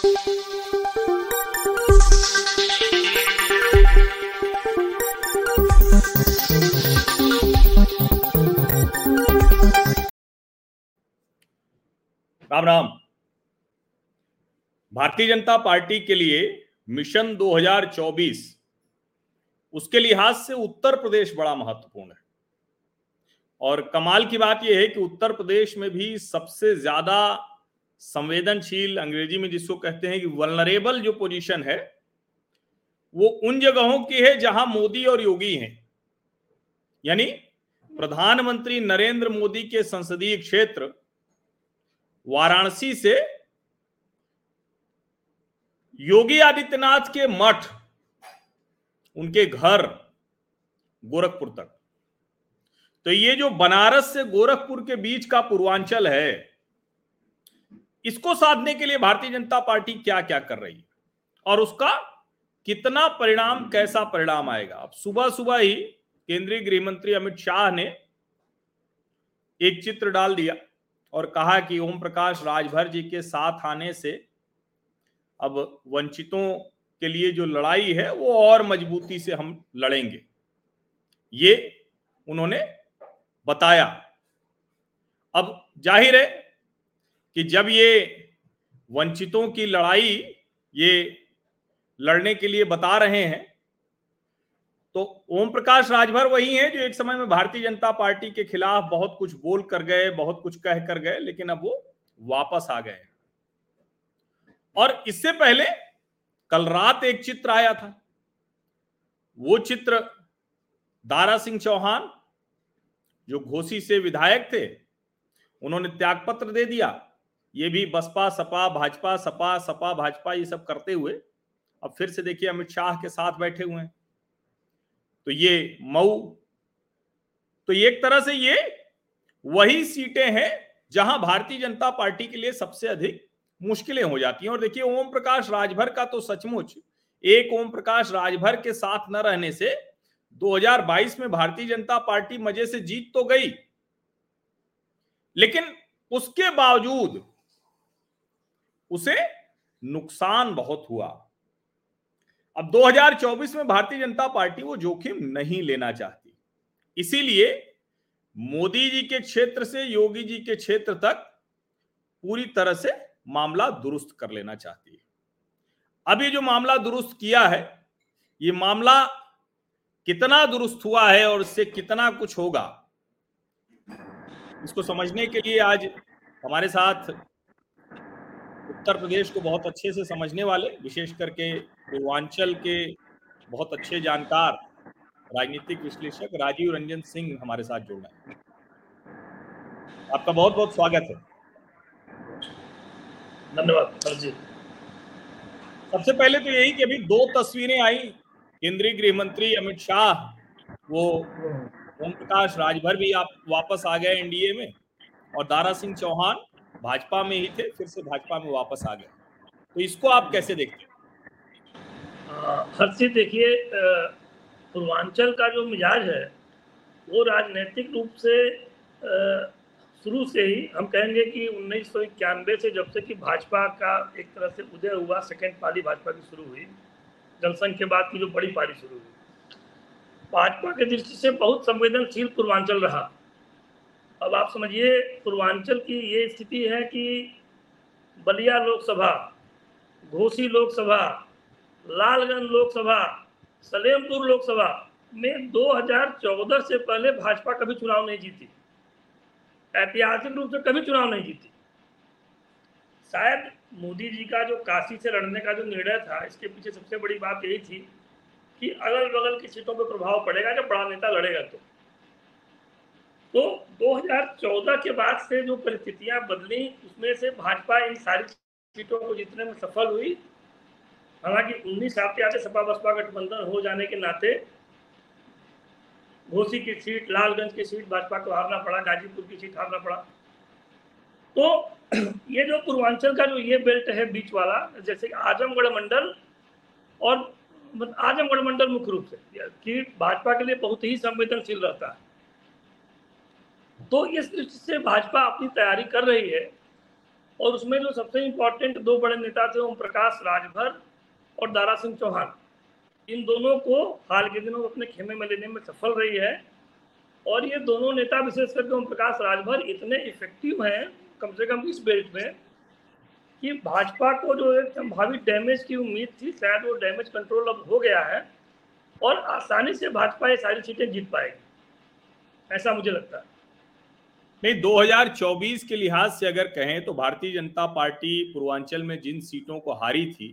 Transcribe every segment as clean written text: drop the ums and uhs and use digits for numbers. Ram Ram. Bharatiya Janata party के लिए mission 2024 उसके लिहाज से उत्तर प्रदेश बड़ा महत्वपूर्ण है और कमाल की बात यह है कि उत्तर प्रदेश में भी सबसे ज्यादा संवेदनशील, अंग्रेजी में जिसको कहते हैं कि वल्नरेबल जो पोजीशन है वो उन जगहों की है जहां मोदी और योगी हैं, यानी प्रधानमंत्री नरेंद्र मोदी के संसदीय क्षेत्र वाराणसी से योगी आदित्यनाथ के मठ, उनके घर गोरखपुर तक। तो ये जो बनारस से गोरखपुर के बीच का पूर्वांचल है, इसको साधने के लिए भारतीय जनता पार्टी क्या क्या कर रही है और उसका कितना परिणाम, कैसा परिणाम आएगा। अब सुबह सुबह ही केंद्रीय गृह मंत्री अमित शाह ने एक चित्र डाल दिया और कहा कि ओम प्रकाश राजभर जी के साथ आने से अब वंचितों के लिए जो लड़ाई है वो और मजबूती से हम लड़ेंगे, ये उन्होंने बताया। अब जाहिर है कि जब ये वंचितों की लड़ाई ये लड़ने के लिए बता रहे हैं तो ओम प्रकाश राजभर वही हैं जो एक समय में भारतीय जनता पार्टी के खिलाफ बहुत कुछ बोल कर गए, बहुत कुछ कह कर गए, लेकिन अब वो वापस आ गए। और इससे पहले कल रात एक चित्र आया था, वो चित्र दारा सिंह चौहान जो घोसी से विधायक थे, उन्होंने त्यागपत्र दे दिया। ये भी बसपा सपा भाजपा, सपा सपा भाजपा, ये सब करते हुए अब फिर से देखिए अमित शाह के साथ बैठे हुए हैं। तो ये मऊ, तो एक तरह से ये वही सीटें हैं जहां भारतीय जनता पार्टी के लिए सबसे अधिक मुश्किलें हो जाती हैं। और देखिए ओम प्रकाश राजभर का तो सचमुच, एक ओम प्रकाश राजभर के साथ न रहने से 2022 में भारतीय जनता पार्टी मजे से जीत तो गई, लेकिन उसके बावजूद उसे नुकसान बहुत हुआ। अब 2024 में भारतीय जनता पार्टी वो जोखिम नहीं लेना चाहती, इसीलिए मोदी जी के क्षेत्र से योगी जी के क्षेत्र तक पूरी तरह से मामला दुरुस्त कर लेना चाहती है। अब ये जो मामला दुरुस्त किया है, ये मामला कितना दुरुस्त हुआ है और इससे कितना कुछ होगा, इसको समझने के लिए आज हमारे साथ उत्तर प्रदेश को बहुत अच्छे से समझने वाले, विशेष करके पूर्वांचल के बहुत अच्छे जानकार राजनीतिक विश्लेषक राजीव रंजन सिंह हमारे साथ जुड़ रहे हैं। आपका बहुत बहुत स्वागत है। धन्यवाद सर जी। सबसे पहले तो यही कि अभी दो तस्वीरें आई, केंद्रीय गृह मंत्री अमित शाह, वो ओम प्रकाश राजभर भी आप वापस आ गए एनडीए में, और दारा सिंह चौहान भाजपा में ही थे, फिर से भाजपा में वापस आ गए। तो इसको आप कैसे देखते हैं? हर्षित, देखिए पूर्वांचल का जो मिजाज है वो राजनीतिक रूप से शुरू से ही हम कहेंगे कि 1991 से, जब से कि भाजपा का एक तरह से उदय हुआ, सेकेंड पारी भाजपा की शुरू हुई, जनसंघ के बाद की जो बड़ी पारी शुरू हुई, भाजपा की दृष्टि से बहुत संवेदनशील पूर्वांचल रहा। अब आप समझिए पूर्वांचल की ये स्थिति है कि बलिया लोकसभा, घोसी लोकसभा, लालगंज लोकसभा, सलेमपुर लोकसभा में 2014 से पहले भाजपा कभी चुनाव नहीं जीती, ऐतिहासिक रूप से कभी चुनाव नहीं जीती। शायद मोदी जी का जो काशी से लड़ने का जो निर्णय था, इसके पीछे सबसे बड़ी बात यही थी कि अगल बगल की सीटों पर प्रभाव पड़ेगा जब बड़ा नेता लड़ेगा। तो 2014 के बाद से जो परिस्थितियां बदली, उसमें से भाजपा इन सारी सीटों को जीतने में सफल हुई। हालांकि 19 आते आते सपा बसपा गठबंधन हो जाने के नाते घोसी की सीट, लालगंज की सीट भाजपा को हारना पड़ा, गाजीपुर की सीट हारना पड़ा। तो ये जो पूर्वांचल का जो ये बेल्ट है बीच वाला, जैसे आजमगढ़ मंडल, और आजमगढ़ मंडल मुख्य रूप से कि भाजपा के लिए बहुत ही संवेदनशील रहता है। तो इस दृष्टि से भाजपा अपनी तैयारी कर रही है और उसमें जो सबसे इम्पोर्टेंट दो बड़े नेता थे ओम प्रकाश राजभर और दारा सिंह चौहान, इन दोनों को हाल के दिनों अपने खेमे में लेने में सफल रही है। और ये दोनों नेता विशेष करके ओम प्रकाश राजभर इतने इफेक्टिव हैं कम से कम इस बेल्ट में कि भाजपा को जो एक संभावित डैमेज की उम्मीद थी शायद वो डैमेज कंट्रोल अब हो गया है और आसानी से भाजपा ये सारी सीटें जीत पाएगी, ऐसा मुझे लगता है। नहीं, 2024 के लिहाज से अगर कहें तो भारतीय जनता पार्टी पूर्वांचल में जिन सीटों को हारी थी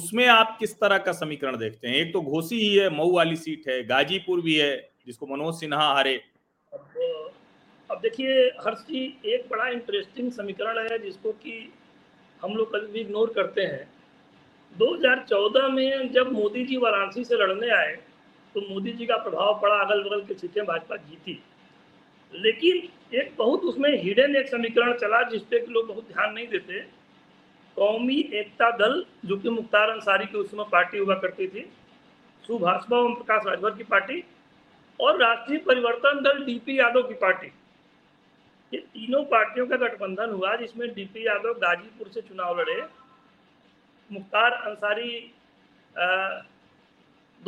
उसमें आप किस तरह का समीकरण देखते हैं? एक तो घोसी ही है, मऊ वाली सीट है, गाजीपुर भी है जिसको मनोज सिन्हा हारे। अब देखिए हर्ष जी, एक बड़ा इंटरेस्टिंग समीकरण है जिसको कि हम लोग कभी भी इग्नोर करते हैं। 2014 में जब मोदी जी वाराणसी से लड़ने आए तो मोदी जी का प्रभाव पड़ा, अगल बगल की सीटें भाजपा जीती, लेकिन एक बहुत उसमें हिडन एक समीकरण चला जिस पे लोग बहुत ध्यान नहीं देते। कौमी एकता दल जो कि मुख्तार अंसारी की उसमें पार्टी हुआ करती थी, सुभाषपा ओम प्रकाश राजभर की पार्टी और राष्ट्रीय परिवर्तन दल DP यादव की पार्टी, ये तीनों पार्टियों का गठबंधन हुआ जिसमें DP यादव गाजीपुर से चुनाव लड़े, मुख्तार अंसारी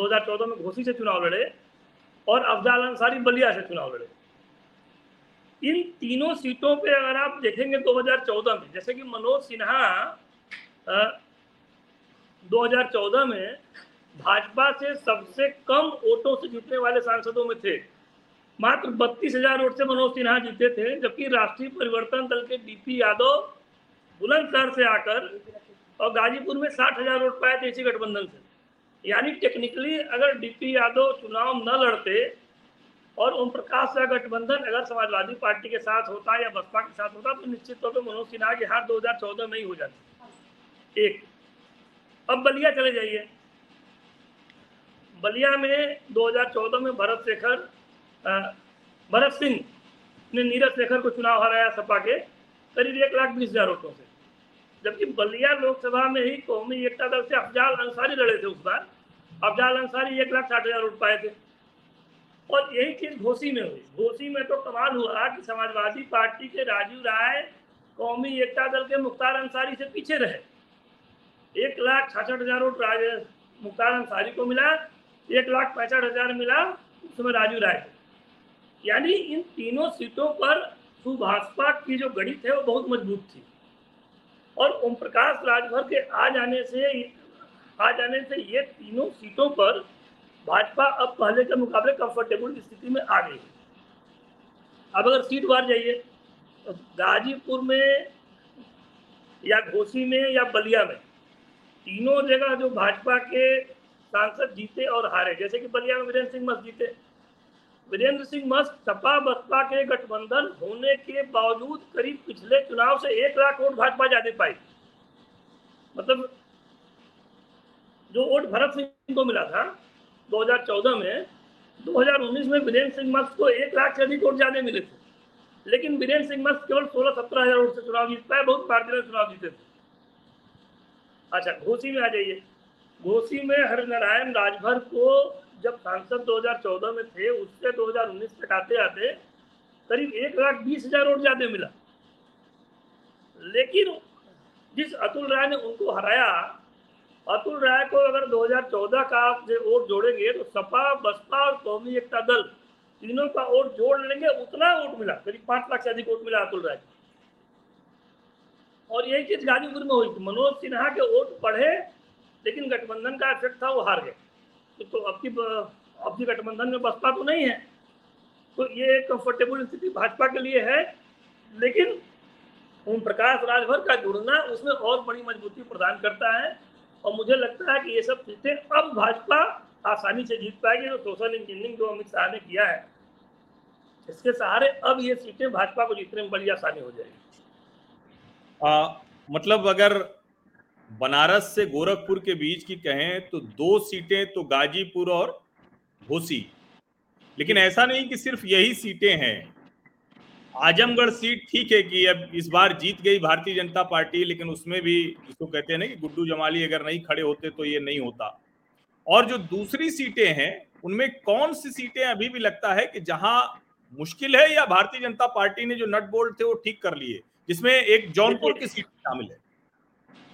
2014 में घोसी से चुनाव लड़े और अफजाल अंसारी बलिया से चुनाव लड़े। इन तीनों सीटों पे अगर आप देखेंगे 2014 में, जैसे कि मनोज सिन्हा 2014 में भाजपा से सबसे कम वोटों से जीतने वाले सांसदों में थे, मात्र 32,000 वोट से मनोज सिन्हा जीते थे, जबकि राष्ट्रीय परिवर्तन दल के DP यादव बुलंदशहर से आकर और गाजीपुर में 60,000 वोट पाए थे इसी गठबंधन से। यानी टेक्निकली अगर DP यादव चुनाव न लड़ते और ओम प्रकाश का गठबंधन अगर समाजवादी पार्टी के साथ होता या बसपा के साथ होता तो निश्चित तौर पर मनोज सिन्हा की हार 2014 में ही हो जाती। एक अब बलिया चले जाइए, बलिया में 2014 में भरत सिंह ने नीरज शेखर को चुनाव हराया सपा के करीब 1,20,000 वोटों से, जबकि बलिया लोकसभा में ही कौमी एकता दल से अफजाल अंसारी लड़े थे। उस बार अफजाल अंसारी 1,60,000 वोट पाए थे। और यही चीज घोसी में हुई। घोसी में तो कमाल हुआ कि समाजवादी पार्टी के राजीव राय कौमी एकता दल के मुख्तार अंसारी से पीछे रहे। 1,66,000 वोट मुख्तार अंसारी को मिला, 1,65,000 मिला उसमें राजीव राय। यानी इन तीनों सीटों पर सुभाषपा की जो गणित है वो बहुत मजबूत थी और ओम प्रकाश राजभर के आ जाने से ये तीनों सीटों पर भाजपा अब पहले के मुकाबले कंफर्टेबल की स्थिति में आ गई है। अब अगर सीट वार जाइए तो गाजीपुर में या घोसी में या बलिया में तीनों जगह जो भाजपा के सांसद जीते और हारे, जैसे कि बलिया में वीरेंद्र सिंह मस्त जीते। वीरेंद्र सिंह मस्त सपा बसपा के गठबंधन होने के बावजूद करीब पिछले चुनाव से 1,00,000 वोट भाजपा ज्यादा पाई, मतलब जो वोट भरत सिंह को मिला था 2014 में, 2019 में वीरेंद्र सिंह मस्त को 1,00,000 से अधिक वोट ज्यादा मिले थे, लेकिन वीरेंद्र सिंह मस्त केवल 16-17,000 वोट से चुनाव जीत पाए, बहुत मार्जिनल चुनाव जीते थे। अच्छा, घोसी में आ जाइए। घोसी में हर नारायण राजभर को जब सांसद 2014 में थे उससे 2019 तक आते आते करीब 1,20,000 वोट ज्यादा मिला, लेकिन जिस अतुल राय ने उनको हराया, अतुल राय को अगर 2014 का आप वोट जोड़ेंगे तो सपा बसपा और कौमी एकता दल तीनों का वोट जोड़ लेंगे उतना वोट मिला, करीब 5,00,000 से अधिक वोट मिला अतुल राय को। और यही चीज गाजीपुर में हुई थी, मनोज सिन्हा के वोट बढ़े लेकिन गठबंधन का इफेक्ट था, वो हार गए। तो अब की गठबंधन में बसपा तो नहीं है, तो ये एक कंफर्टेबल स्थिति भाजपा के लिए है, लेकिन ओम प्रकाश राजभर का जुड़ना उसमें और बड़ी मजबूती प्रदान करता है और मुझे लगता है कि ये सब सीटें अब भाजपा आसानी से जीत पाएगी। तो सोशल इंजीनियरिंग जो अमित शाह ने किया है इसके सहारे अब ये सीटें भाजपा को जीतने में बड़ी आसानी हो जाएगी। मतलब अगर बनारस से गोरखपुर के बीच की कहें तो दो सीटें तो गाजीपुर और घोसी, लेकिन ऐसा नहीं कि सिर्फ यही सीटें हैं। आजमगढ़ सीट ठीक है कि अब इस बार जीत गई भारतीय जनता पार्टी, लेकिन उसमें भी जिसको कहते हैं ना कि गुड्डू जमाली अगर नहीं खड़े होते तो ये नहीं होता। और जो दूसरी सीटें हैं उनमें कौन सी सीटें अभी भी लगता है कि जहां मुश्किल है या भारतीय जनता पार्टी ने जो नट बोल्ट थे वो ठीक कर लिए? जिसमें एक जौनपुर की सीट शामिल है।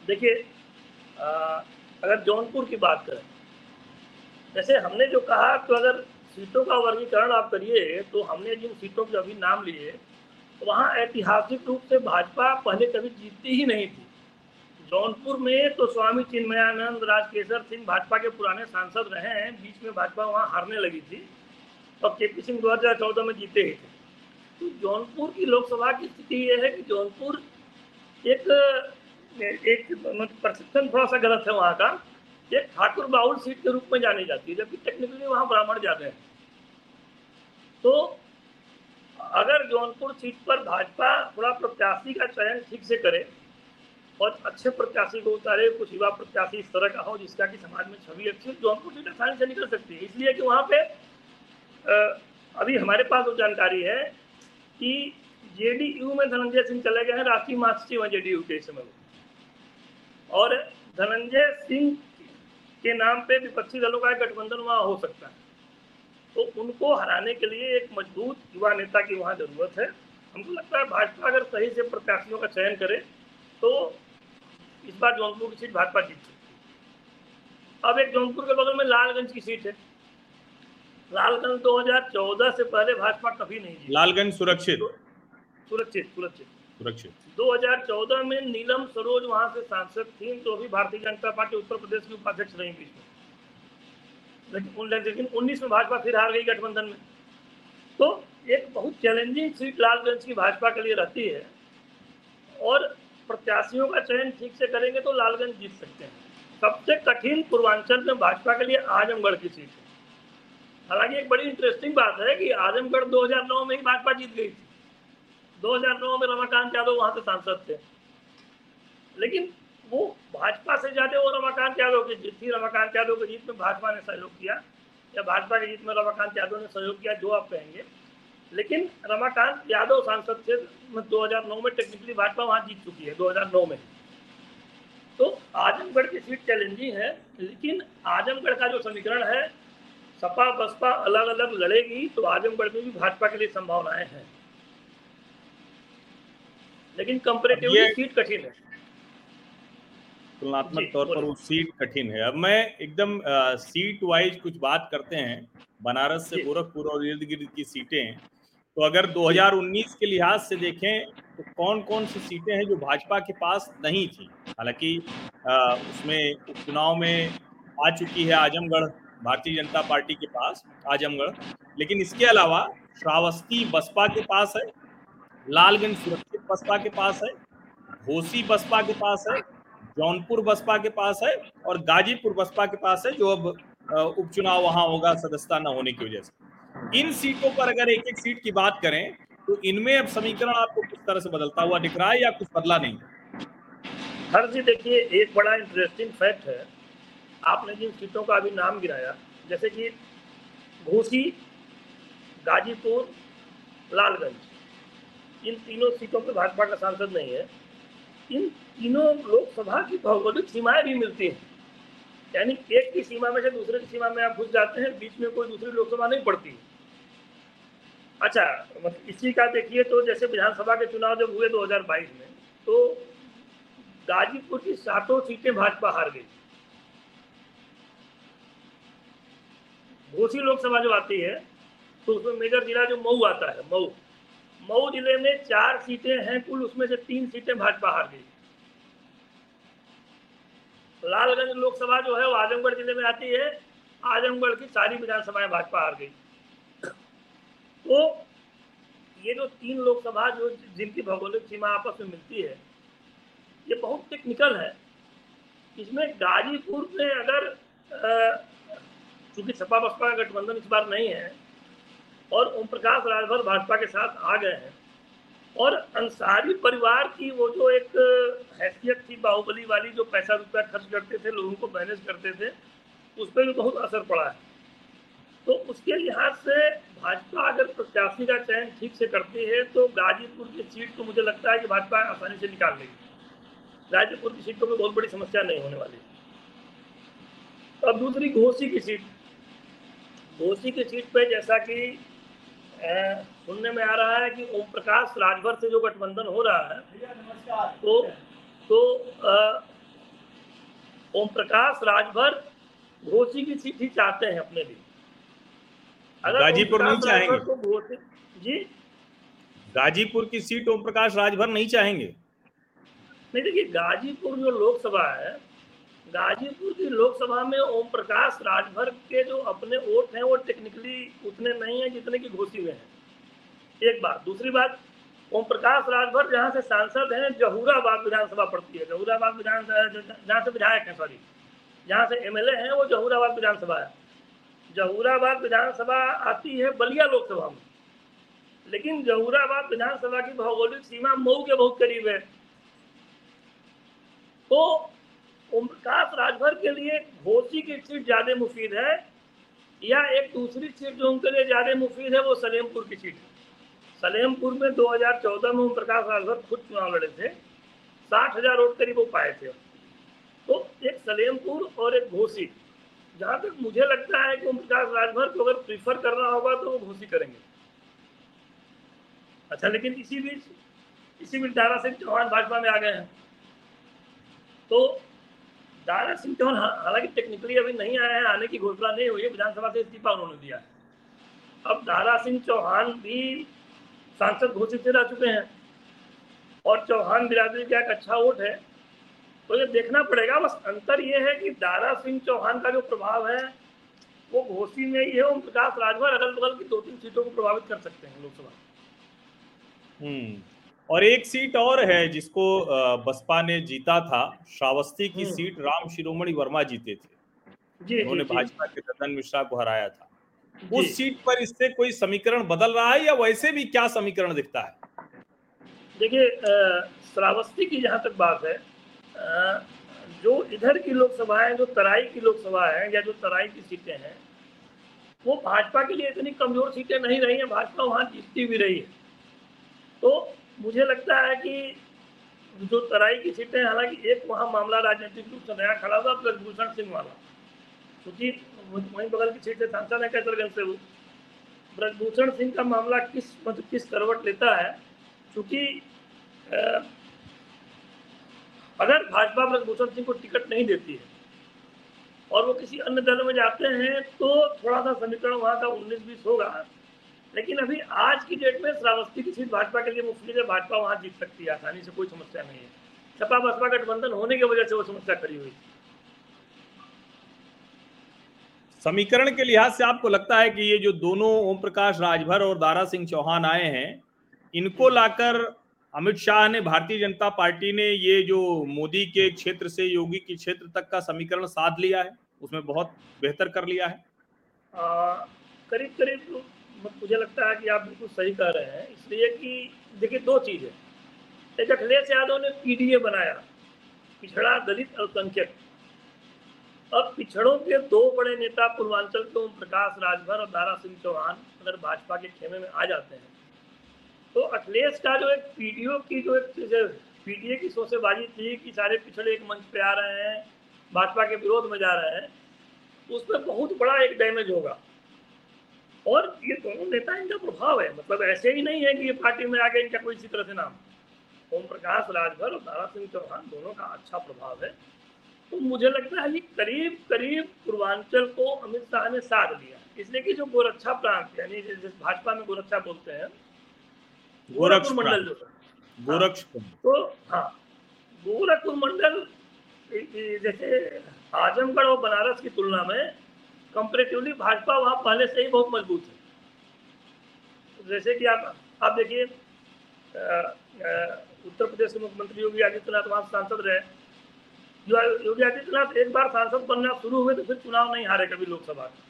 देखिए, अगर जौनपुर की बात करें, जैसे हमने जो कहा, तो अगर सीटों का वर्गीकरण आप करिए तो हमने जिन सीटों के अभी नाम लिए, तो वहाँ ऐतिहासिक रूप से भाजपा पहले कभी जीतती ही नहीं थी। जौनपुर में तो स्वामी चिन्मयानंद, राजकेशर सिंह भाजपा के पुराने सांसद रहे हैं, बीच में भाजपा वहाँ हारने लगी थी और KP सिंह 2014 में जीते ही थे। तो जौनपुर की लोकसभा की स्थिति यह है कि जौनपुर एक प्रशिक्षण थोड़ा सा गलत है वहाँ का, एक ठाकुर बाउल सीट के रूप में जानी जाती है, जबकि टेक्निकली वहाँ ब्राह्मण जाते हैं। तो अगर जौनपुर सीट पर भाजपा थोड़ा प्रत्याशी का चयन ठीक से करे और अच्छे प्रत्याशी को उतारे, कुछ युवा प्रत्याशी इस तरह का हो जिसका कि समाज में छवि अच्छी, जौनपुर सीट आसानी से निकल सकती है। इसलिए कि वहाँ पे अभी हमारे पास वो जानकारी है कि JDU में धनंजय सिंह चले गए हैं, राष्ट्रीय महासचिव हैं JDU के इस समय, और धनंजय सिंह के नाम पे विपक्षी दलों का गठबंधन वहाँ हो सकता है। तो उनको हराने के लिए एक मजबूत युवा नेता की वहाँ जरूरत है। हमको लगता है भाजपा अगर सही से प्रत्याशियों का चयन करे तो इस बार जौनपुर की सीट भाजपा जीत सकती है। अब एक जौनपुर के बगल में लालगंज की सीट है। लालगंज 2014 से पहले भाजपा कभी नहीं जीती। लालगंज सुरक्षित 2014 में नीलम सरोज वहां से सांसद थी, तो अभी भारतीय जनता पार्टी उत्तर प्रदेश की उपाध्यक्ष रही बीच में, लेकिन 19 में भाजपा फिर हार गई गठबंधन में। तो एक बहुत चैलेंजिंग सीट लालगंज की भाजपा के लिए रहती है, और प्रत्याशियों का चयन ठीक से करेंगे तो लालगंज जीत सकते हैं। सबसे कठिन पूर्वांचल में भाजपा के लिए आजमगढ़ की सीट है। हालांकि एक बड़ी इंटरेस्टिंग बात है कि आजमगढ़ 2009 में ही भाजपा जीत गई थी। 2009 में रमाकांत यादव वहां से सांसद थे, लेकिन वो भाजपा से ज्यादा वो रमाकांत यादव की जीत थी। रमाकांत यादव की जीत में भाजपा ने सहयोग किया, या भाजपा की जीत में रमाकांत यादव ने सहयोग किया, जो आप कहेंगे, लेकिन रमाकांत यादव सांसद थे 2009 में। टेक्निकली भाजपा वहाँ जीत चुकी है 2009 में। तो आजमगढ़ की सीट चैलेंजिंग है, लेकिन आजमगढ़ का जो समीकरण है, सपा बसपा अलग अलग लड़ेगी, तो आजमगढ़ में भी भाजपा के लिए संभावनाएं हैं, लेकिन कंपैरेटिवली सीट कठिन है। तुलनात्मक तौर पर वो सीट कठिन है। अब मैं एकदम सीट वाइज कुछ बात करते हैं। बनारस से गोरखपुर और इर्द गिर्द की सीटें, तो अगर 2019 के लिहाज से देखें तो कौन कौन सी सीटें हैं जो भाजपा के पास नहीं थी। हालांकि उसमें उपचुनाव में आ चुकी है आजमगढ़ भारतीय जनता पार्टी के पास आजमगढ़, लेकिन इसके अलावा श्रावस्ती बसपा के पास है, लालगंज सुरक्षित बसपा के पास है, घोसी बसपा के पास है, जौनपुर बसपा के पास है, और गाजीपुर बसपा के पास है, जो अब उपचुनाव वहां होगा सदस्यता न होने की वजह से। इन सीटों पर अगर एक एक सीट की बात करें तो इनमें अब समीकरण आपको किस तरह से बदलता हुआ दिख रहा है, या कुछ बदला नहीं? हर जी, देखिए, एक बड़ा इंटरेस्टिंग फैक्ट है, आपने जिन सीटों का अभी नाम गिनाया, जैसे कि घोसी, गाजीपुर, लालगंज, इन तीनों सीटों पर भाजपा का सांसद नहीं है। इन तीनों लोकसभा की भौगोलिक सीमाएं भी मिलती हैं, यानी एक की सीमा में से दूसरे की सीमा में आप घुस जाते हैं, बीच में कोई दूसरी लोकसभा नहीं पड़ती। अच्छा, इसी का देखिए तो जैसे विधानसभा के चुनाव जब हुए 2022 में, तो गाजीपुर की 7 सीटें भाजपा हार गई। घोसी लोकसभा जो आती है, तो उसमें मेजर जिला जो मऊ आता है, मऊ जिले में 4 सीटें हैं कुल, उसमें से 3 सीटें भाजपा हार गई। लालगंज लोकसभा जो है वो आजमगढ़ जिले में आती है, आजमगढ़ की सारी विधानसभाएं भाजपा हार गई। तो ये जो 3 लोकसभा जो जिनकी भौगोलिक सीमा आपस में मिलती है, ये बहुत टेक्निकल है। इसमें गाजीपुर में अगर क्योंकि सपा बसपा का गठबंधन इस बार नहीं है, और ओम प्रकाश राजभर भाजपा के साथ आ गए हैं, और अंसारी परिवार की वो जो एक हैसियत थी बाहुबली वाली, जो पैसा रुपया खर्च करते थे, लोगों को मैनेज करते थे, उस पर भी बहुत असर पड़ा है। तो उसके लिहाज से भाजपा अगर प्रत्याशी का चयन ठीक से करती है तो गाजीपुर की सीट को मुझे लगता है कि भाजपा आसानी से निकाल लेगी। गाजीपुर की सीट को भी बहुत बड़ी समस्या नहीं होने वाली। अब दूसरी घोसी की सीट पे जैसा कि सुनने में आ रहा है कि ओम प्रकाश राजभर से जो गठबंधन हो रहा है तो ओम प्रकाश राजभर घोसी की सीट ही चाहते हैं अपने लिए। अगर गाजीपुर नहीं चाहेंगे तो जी गाजीपुर की सीट ओम प्रकाश राजभर नहीं चाहेंगे। नहीं देखिए गाजीपुर जो लोकसभा है, गाजीपुर की लोकसभा में ओम प्रकाश राजभर के जो अपने वोट हैं वो टेक्निकली उतने नहीं हैं जितने की घोसी में हैं। एक बात। दूसरी बात, ओम प्रकाश राजभर जहां से सांसद हैं जहूराबाद विधानसभा पड़ती है, जहूराबाद विधानसभा जहां से विधायक हैं, सॉरी जहां से एमएलए हैं वो जहूराबाद विधानसभा है। जहूराबाद विधानसभा आती है बलिया लोकसभा में, लेकिन जहूराबाद विधानसभा की भौगोलिक सीमा मऊ के बहुत करीब है। तो ओम प्रकाश राजभर के लिए घोसी की सीट ज्यादा मुफीद है या एक दूसरी सीट जो उनके लिए ज्यादा मुफीद है वो सलेमपुर की सीट है। सलेमपुर में 2014 में ओम प्रकाश राजभर खुद चुनाव लड़े थे, 60,000 वोट करीब वो पाए थे। तो एक सलेमपुर और एक घोसी, जहाँ तक मुझे लगता है कि ओम प्रकाश राजभर को अगर प्रीफर करना होगा तो वो घोसी करेंगे। अच्छा, लेकिन इसी बीच दारा सिंह चौहान भाजपा में आ गए हैं। तो दारा सिंह चौहान हालांकि टेक्निकली अभी नहीं आए हैं, आने की घोषणा नहीं हुई है, विधानसभा से इस्तीफा उन्होंने दिया है। अब दारा सिंह चौहान भी सांसद घोषित से रह चुके हैं और चौहान बिरादरी का एक अच्छा वोट है, तो ये देखना पड़ेगा। बस अंतर ये है कि दारा सिंह चौहान का जो प्रभाव है वो घोसी में ही है। ओम प्रकाश राजभर अगल बगल की 2-3 सीटों को प्रभावित कर सकते हैं लोकसभा। और एक सीट और है जिसको बसपा ने जीता था, श्रावस्ती की सीट, राम शिरोमणि वर्मा जीते थे, उन्होंने भाजपा के ददन मिश्रा को हराया था। उस सीट पर इससे कोई समीकरण बदल रहा है या वैसे भी क्या समीकरण दिखता है? देखिए श्रावस्ती की जहां तक बात है, जो इधर की लोकसभा है, जो तराई की लोकसभा है या जो तराई की सीटें हैं वो भाजपा के लिए इतनी कमजोर सीटें नहीं रही है, भाजपा वहां जीतती भी रही है। तो मुझे लगता है कि जो तराई की सीटें, हालांकि एक वहाँ मामला राजनीतिक रूप से नया खड़ा हुआ, ब्रजभूषण सिंह वाला, क्योंकि वहीं बगल की सीट से सांसद है कैसरगंज से, वो ब्रजभूषण सिंह का मामला किस करवट लेता है। क्योंकि अगर भाजपा ब्रजभूषण सिंह को टिकट नहीं देती है और वो किसी अन्य दल में जाते हैं तो थोड़ा सा समीकरण वहाँ का 19-20 होगा। लेकिन अभी आज की डेट में श्रावस्ती की सीट भाजपा के लिए मुफीद है, भाजपा वहां जीत सकती है आसानी से, कोई समस्या नहीं है। सपा बसपा गठबंधन होने की वजह से वो समस्या खड़ी हुई। समीकरण के लिहाज से आपको लगता है कि ये जो दोनों ओम प्रकाश राजभर और दारा सिंह चौहान आए हैं, इनको लाकर अमित शाह ने, भारतीय जनता पार्टी ने, ये जो मोदी के क्षेत्र से योगी के क्षेत्र तक का समीकरण साध लिया है, उसमें बहुत बेहतर कर लिया है। करीब मुझे लगता है कि आप बिल्कुल सही कह रहे हैं, इसलिए कि देखिए दो चीज़ें। एक, अखिलेश यादव ने पीडीए बनाया, पिछड़ा दलित अल्पसंख्यक। अब पिछड़ों के दो बड़े नेता पूर्वांचल के ओम प्रकाश राजभर और दारा सिंह चौहान अगर भाजपा के खेमे में आ जाते हैं तो अखिलेश का जो एक पीडीए की सोसेबाजी थी कि सारे पिछड़े एक मंच पर आ रहे हैं, भाजपा के विरोध में जा रहे हैं, उसमें बहुत बड़ा एक डैमेज होगा। और ये दोनों नेता, इनका प्रभाव है, मतलब ऐसे ही नहीं है कि ये पार्टी में आगे इनका कोई इसी तरह से नाम। ओम प्रकाश राजभर और दारा सिंह चौहान दोनों का अच्छा प्रभाव है। तो मुझे लगता है ये करीब पूर्वांचल को अमित शाह ने साध लिया, इसलिए कि जो गोरक्षा प्रांत, यानी जिस भाजपा में गोरक्षा बोलते हैं, गोरखपुर मंडल जो है, गोरखपुर, तो हाँ गोरखपुर मंडल जैसे आजमगढ़ और बनारस की तुलना में कंपैरेटिवली भाजपा वहाँ पहले से ही बहुत मजबूत है। जैसे कि आप देखिए उत्तर प्रदेश के मुख्यमंत्री योगी आदित्यनाथ वहाँ सांसद रहे। योगी आदित्यनाथ एक बार सांसद बनना शुरू हुए तो फिर चुनाव नहीं हारे कभी लोकसभा का।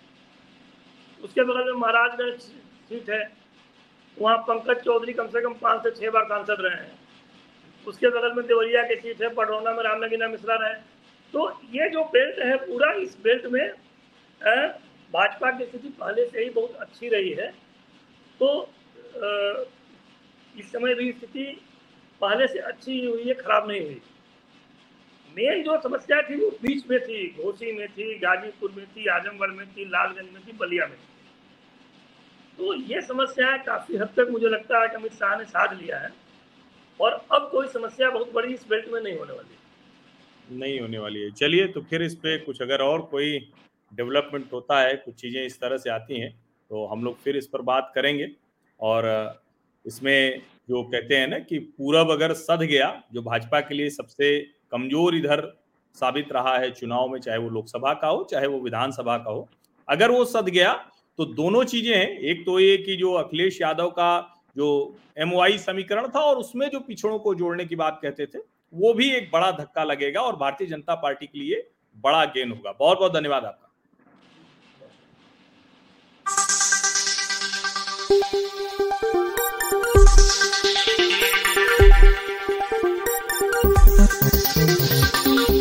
उसके बगल में महाराजगंज सीट है, वहाँ पंकज चौधरी कम से कम 5 से 6 बार सांसद रहे हैं। उसके बगल में देवरिया की सीट है, पडरौना में रामनगीना मिश्रा रहे। तो ये जो बेल्ट है पूरा, इस बेल्ट में भाजपा की स्थिति पहले से ही बहुत अच्छी रही है। तो इस समय भी स्थिति पहले से अच्छी हुई है, खराब नहीं हुई। मेन जो समस्या थी वो बीच में थी, घोसी में थी, गाजीपुर में थी, आजमगढ़ में थी, लालगंज में थी, बलिया में थी। तो ये समस्या काफ़ी हद तक मुझे लगता है कि अमित शाह ने साध लिया है और अब कोई समस्या बहुत बड़ी इस बेल्ट में नहीं होने वाली है। चलिए तो फिर इस पे कुछ अगर और कोई डेवलपमेंट होता है, कुछ चीज़ें इस तरह से आती हैं तो हम लोग फिर इस पर बात करेंगे। और इसमें जो कहते हैं ना कि पूरब अगर सध गया, जो भाजपा के लिए सबसे कमज़ोर इधर साबित रहा है चुनाव में, चाहे वो लोकसभा का हो चाहे वो विधानसभा का हो, अगर वो सध गया तो दोनों चीजें हैं। एक तो ये कि जो अखिलेश यादव का जो एमओआई समीकरण था और उसमें जो पिछड़ों को जोड़ने की बात कहते थे, वो भी एक बड़ा धक्का लगेगा और भारतीय जनता पार्टी के लिए बड़ा गेन होगा। बहुत बहुत धन्यवाद आपका।